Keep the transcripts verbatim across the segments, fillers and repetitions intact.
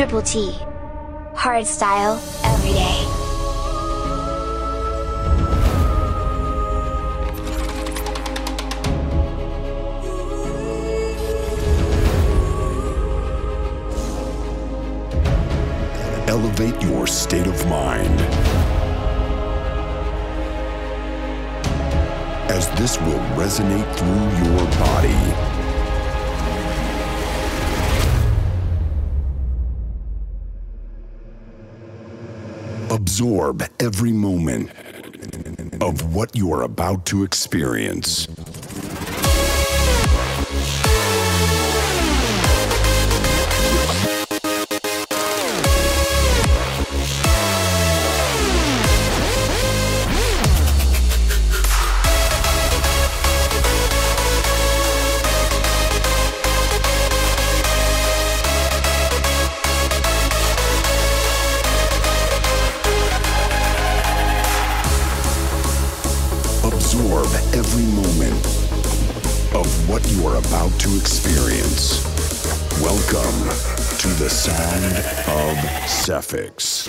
T T T Hardstyle Everyday. Elevate your state of mind, as this will resonate through your body. Absorb every moment of what you're about to experience. Absorb every moment of what you are about to experience. Welcome to the sound of Self-X.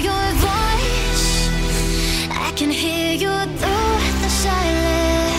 Your voice, I can hear you through the silence.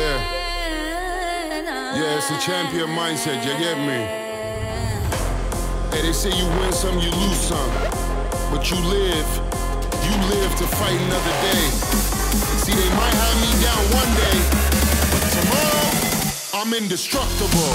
Yeah. Yeah, it's a champion mindset, you get me? Hey, they say you win some, you lose some. But you live, you live to fight another day. See, they might have me down one day, but tomorrow, I'm indestructible.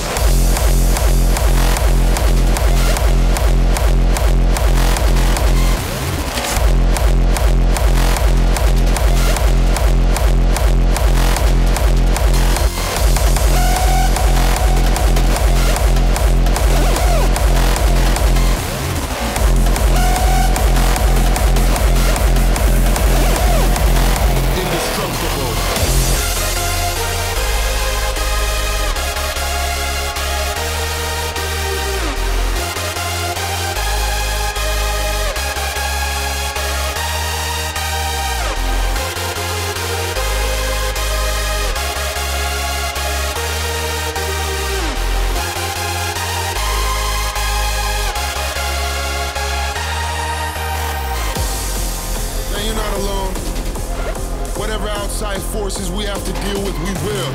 Whatever outside forces we have to deal with, we will.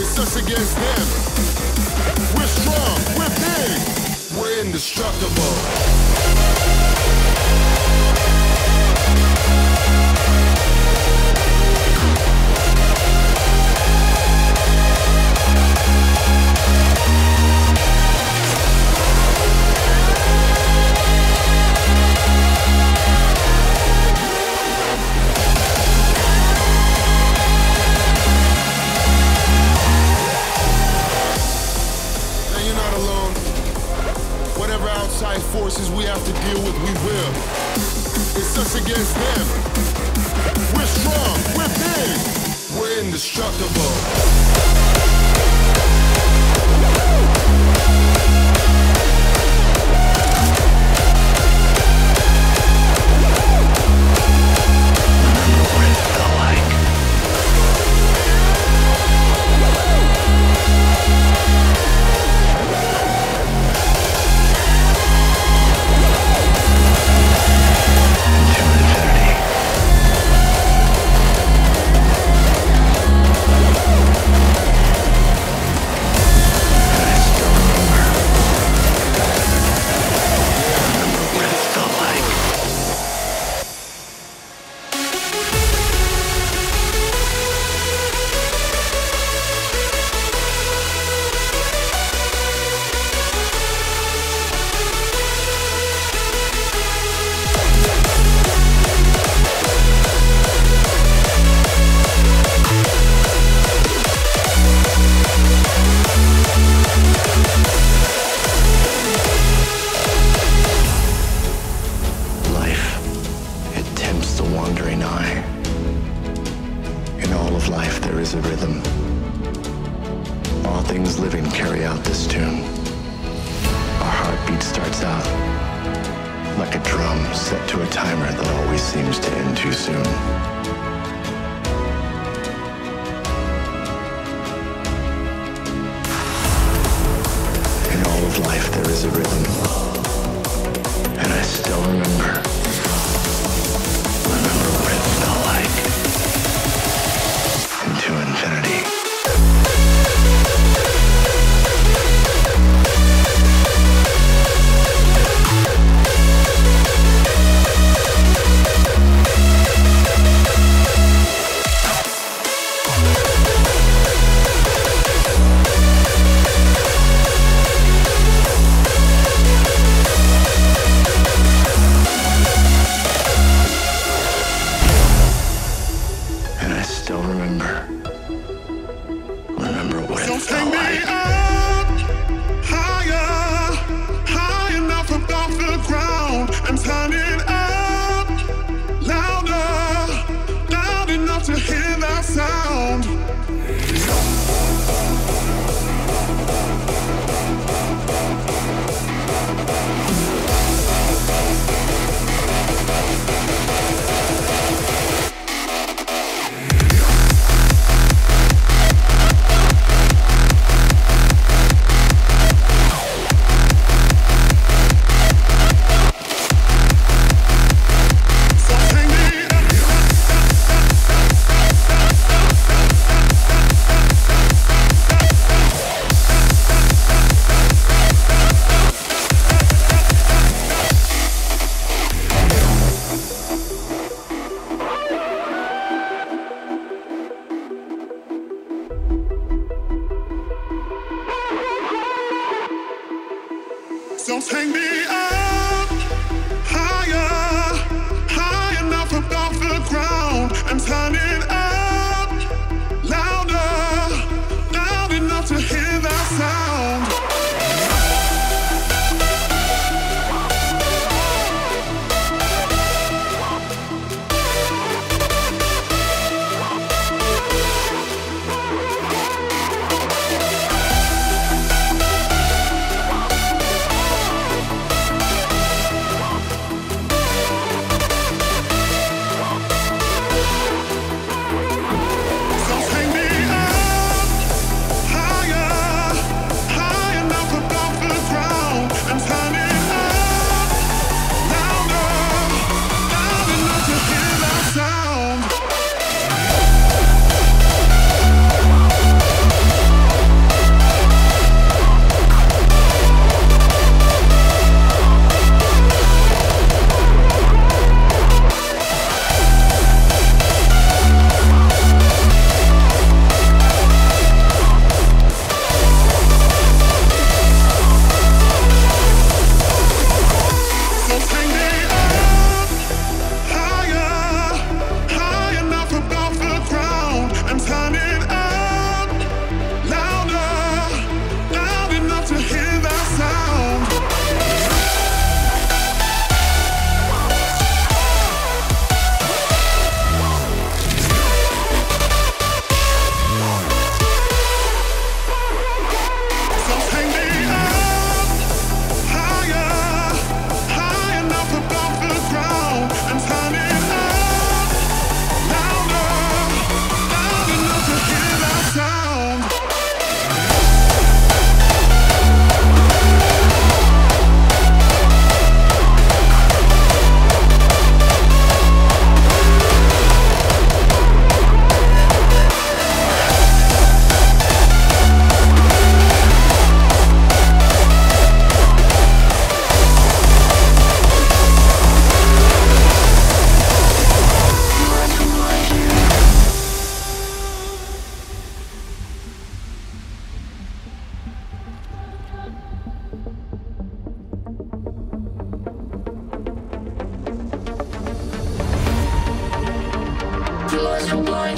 It's us against them. We're strong, we're big, we're indestructible. Outside forces we have to deal with, we will. It's us against them. We're strong, we're big, we're indestructible. Wandering eye. In all of life there is a rhythm. All things living carry out this tune. Our heartbeat starts out like a drum set to a timer that always seems to end too soon. In all of life there is a rhythm, and I still remember Don't hang me up higher, high enough above the ground. I'm turning up louder, loud enough to hear that sound.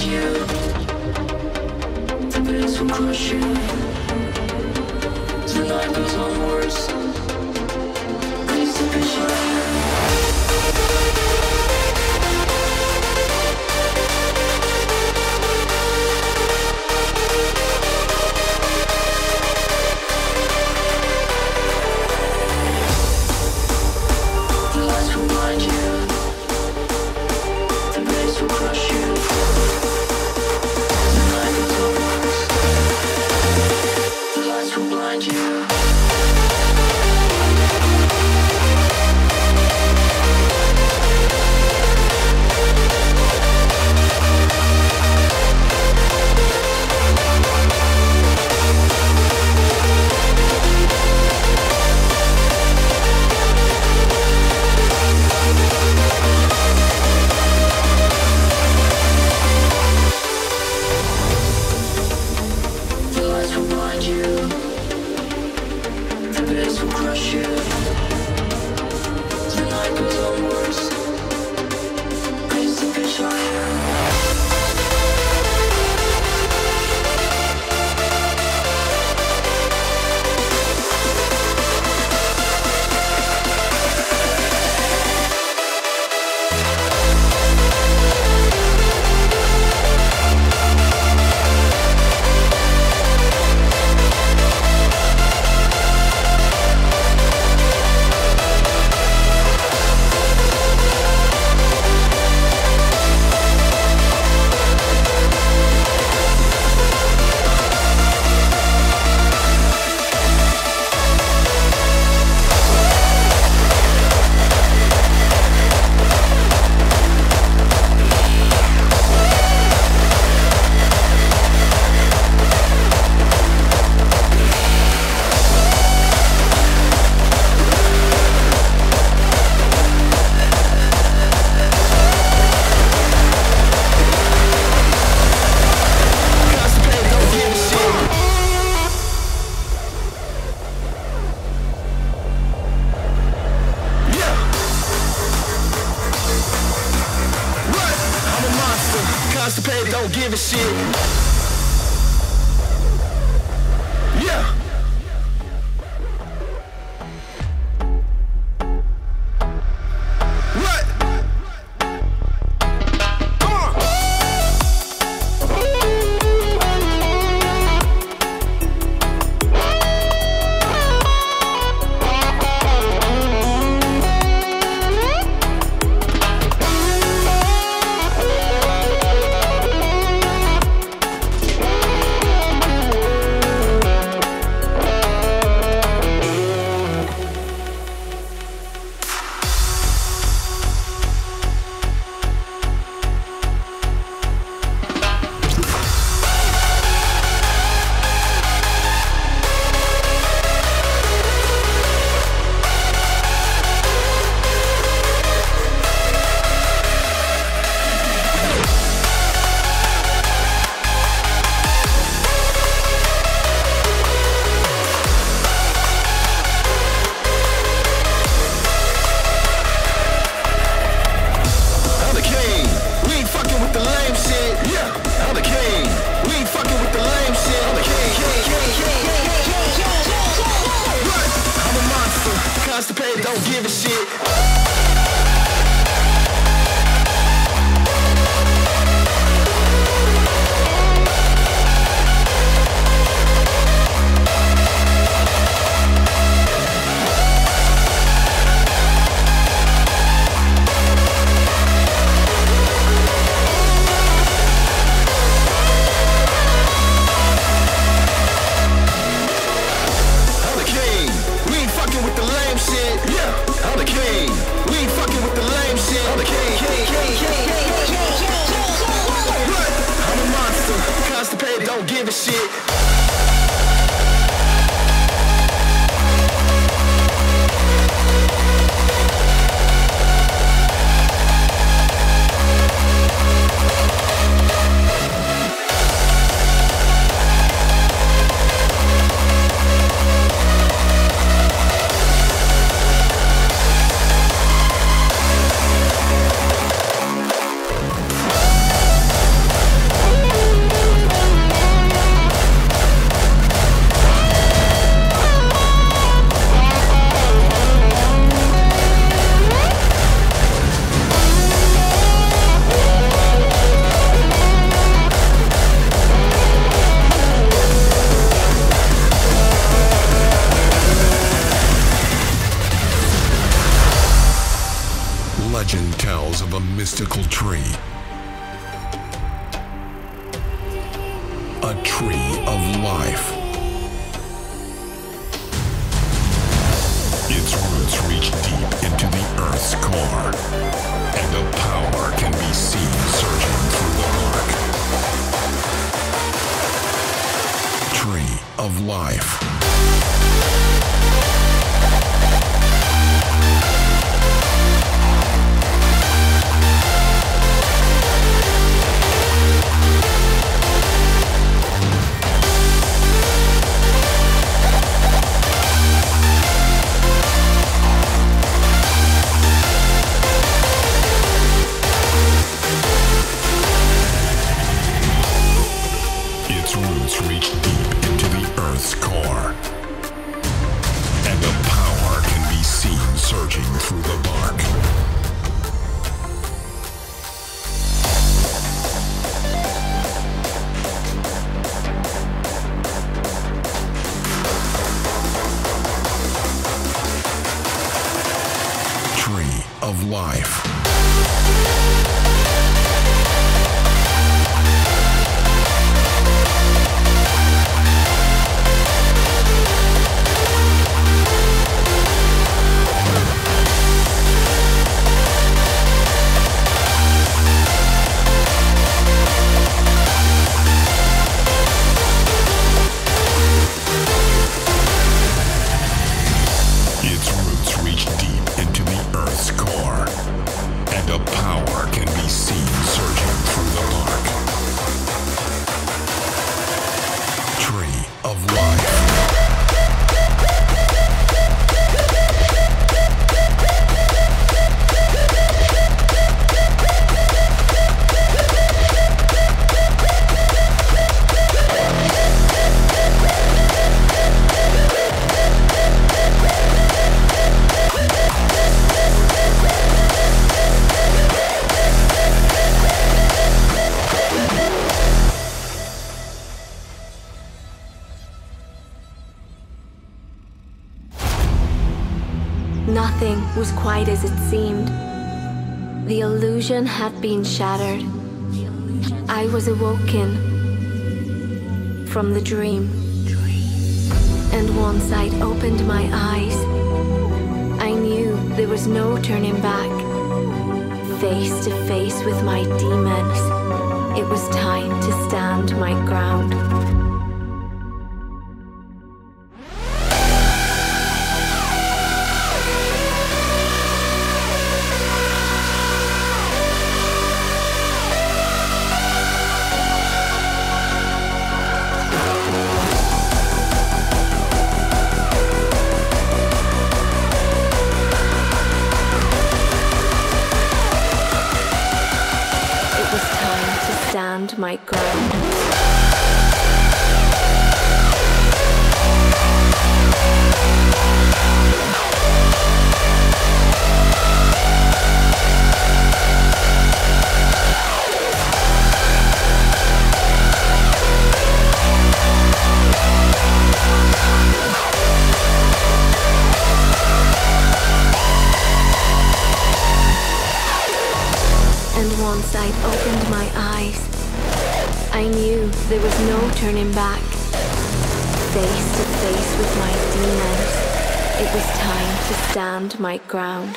You. don't give a shit. Legend tells of a mystical tree. A tree of life. Its roots reach deep into the earth's core, and a power can be seen surging through the bark. Tree of life. Of life. Nothing was quite as it seemed. The illusion had been shattered. I was awoken from the dream. And once I'd opened my eyes, I knew there was no turning back. Face to face with my demons, it was time to stand my ground. My ground. And once I'd opened my eyes, I knew there was no turning back. Face to face with my demons, it was time to stand my ground.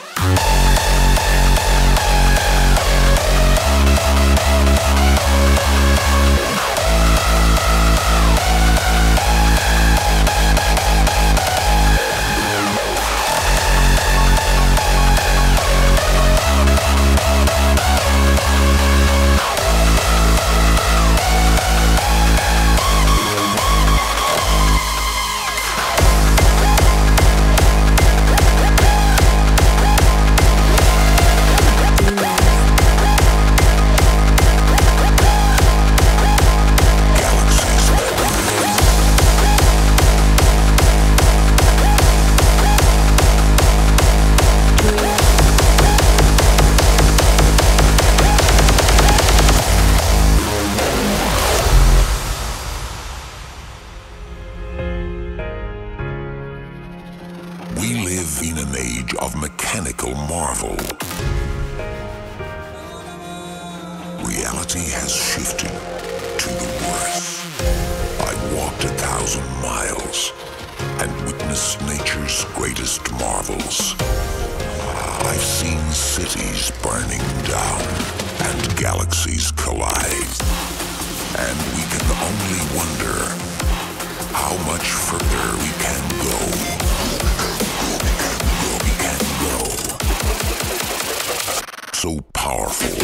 living an age of mechanical marvel. Reality has shifted to the worse. I walked a thousand miles and witnessed nature's greatest marvels. I've seen cities burning down and galaxies collide. And we can only wonder how much further we can go. We can go. So powerful.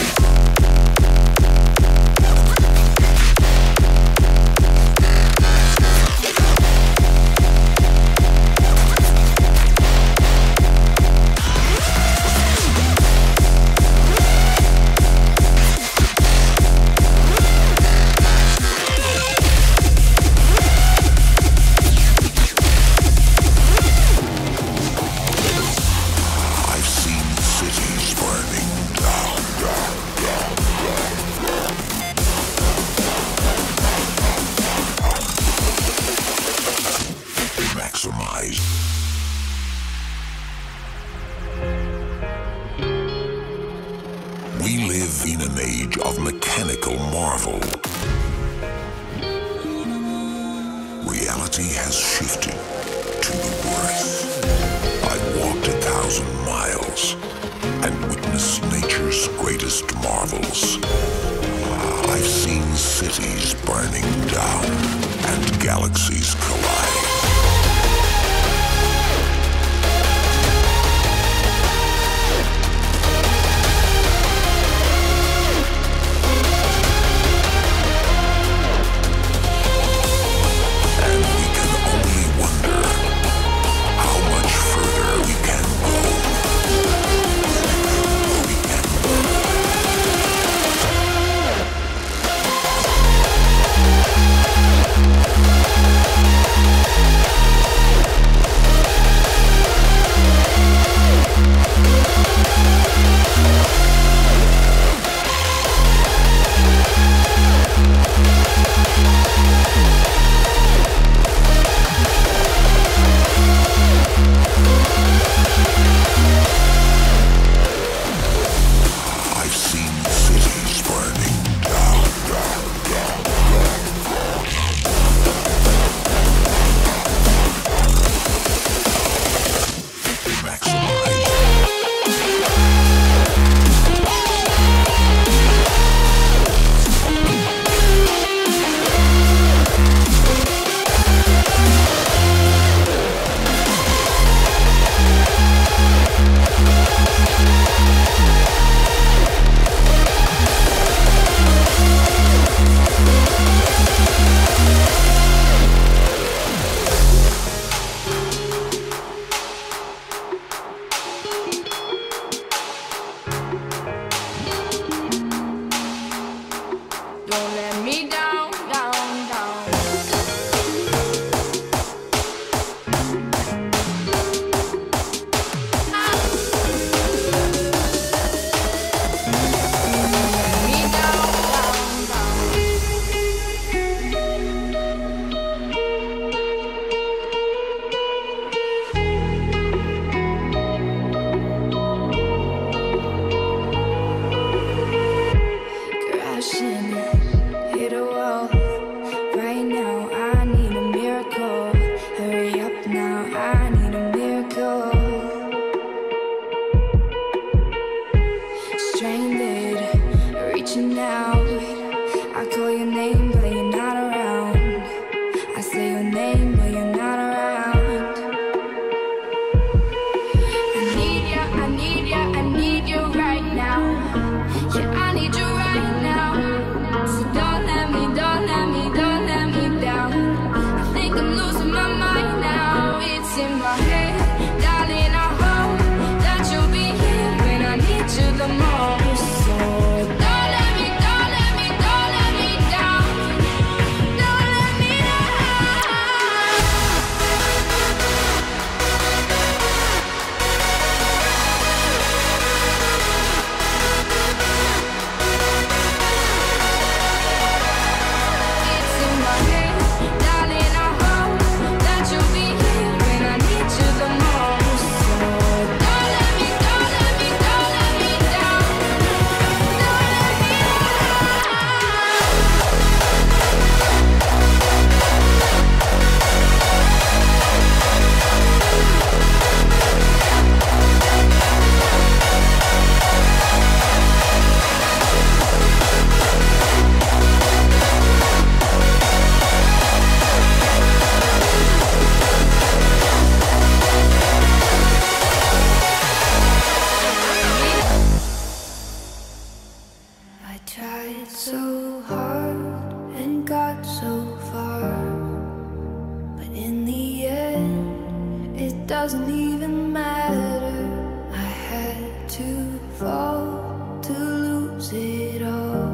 doesn't even matter. I had to fall to lose it all,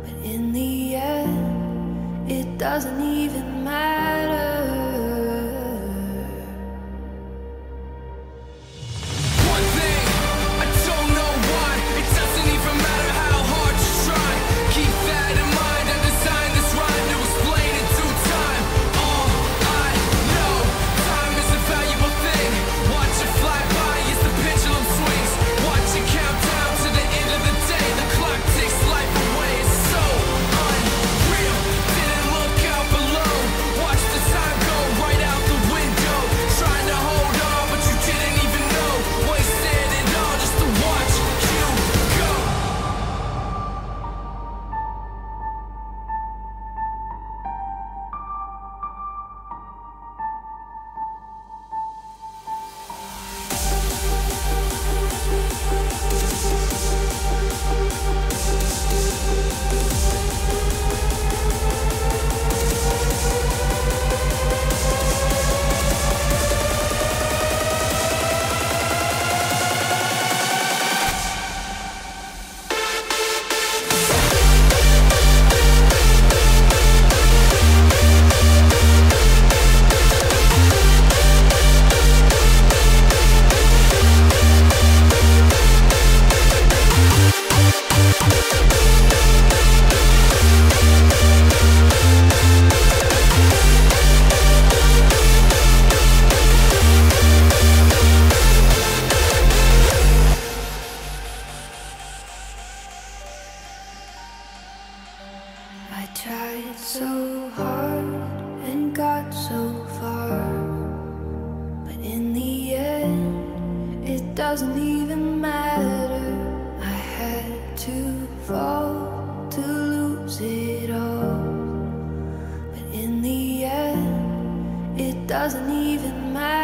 but in the end, it doesn't even matter. Tried so hard and got so far, but in the end, it doesn't even matter. I had to fall to lose it all, but in the end, it doesn't even matter.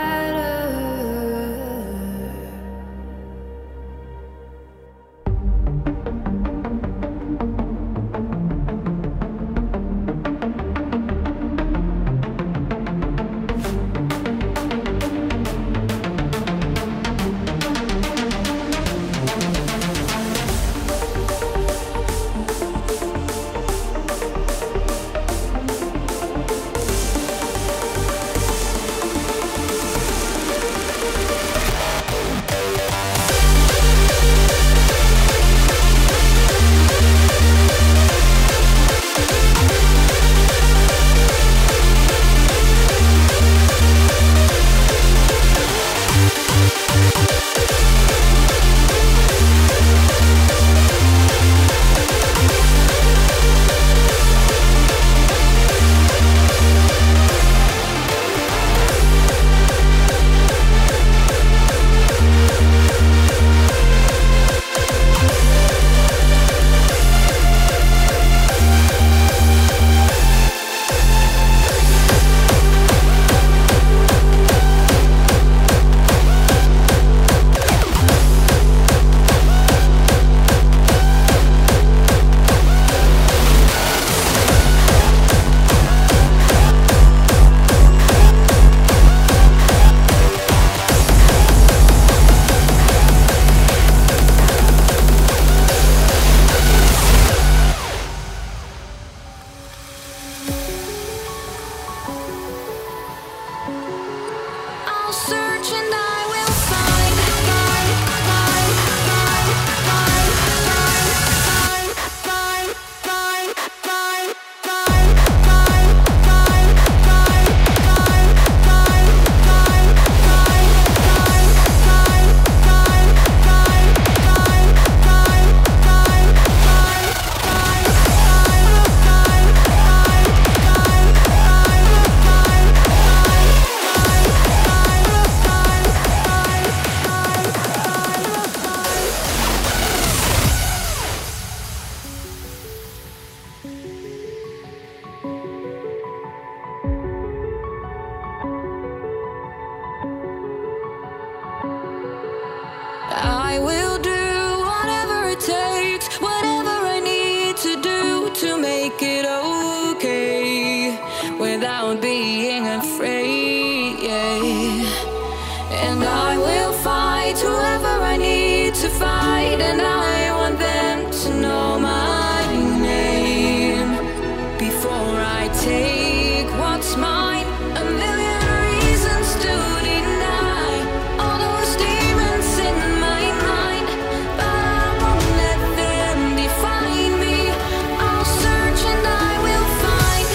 Being afraid, yeah. and I will fight whoever I need to fight, and I want them to know my name before I take what's mine. A million reasons to deny all those demons in my mind, but I won't let them define me. I'll search and I will find.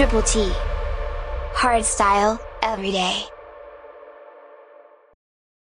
Triple T Hardstyle Everyday.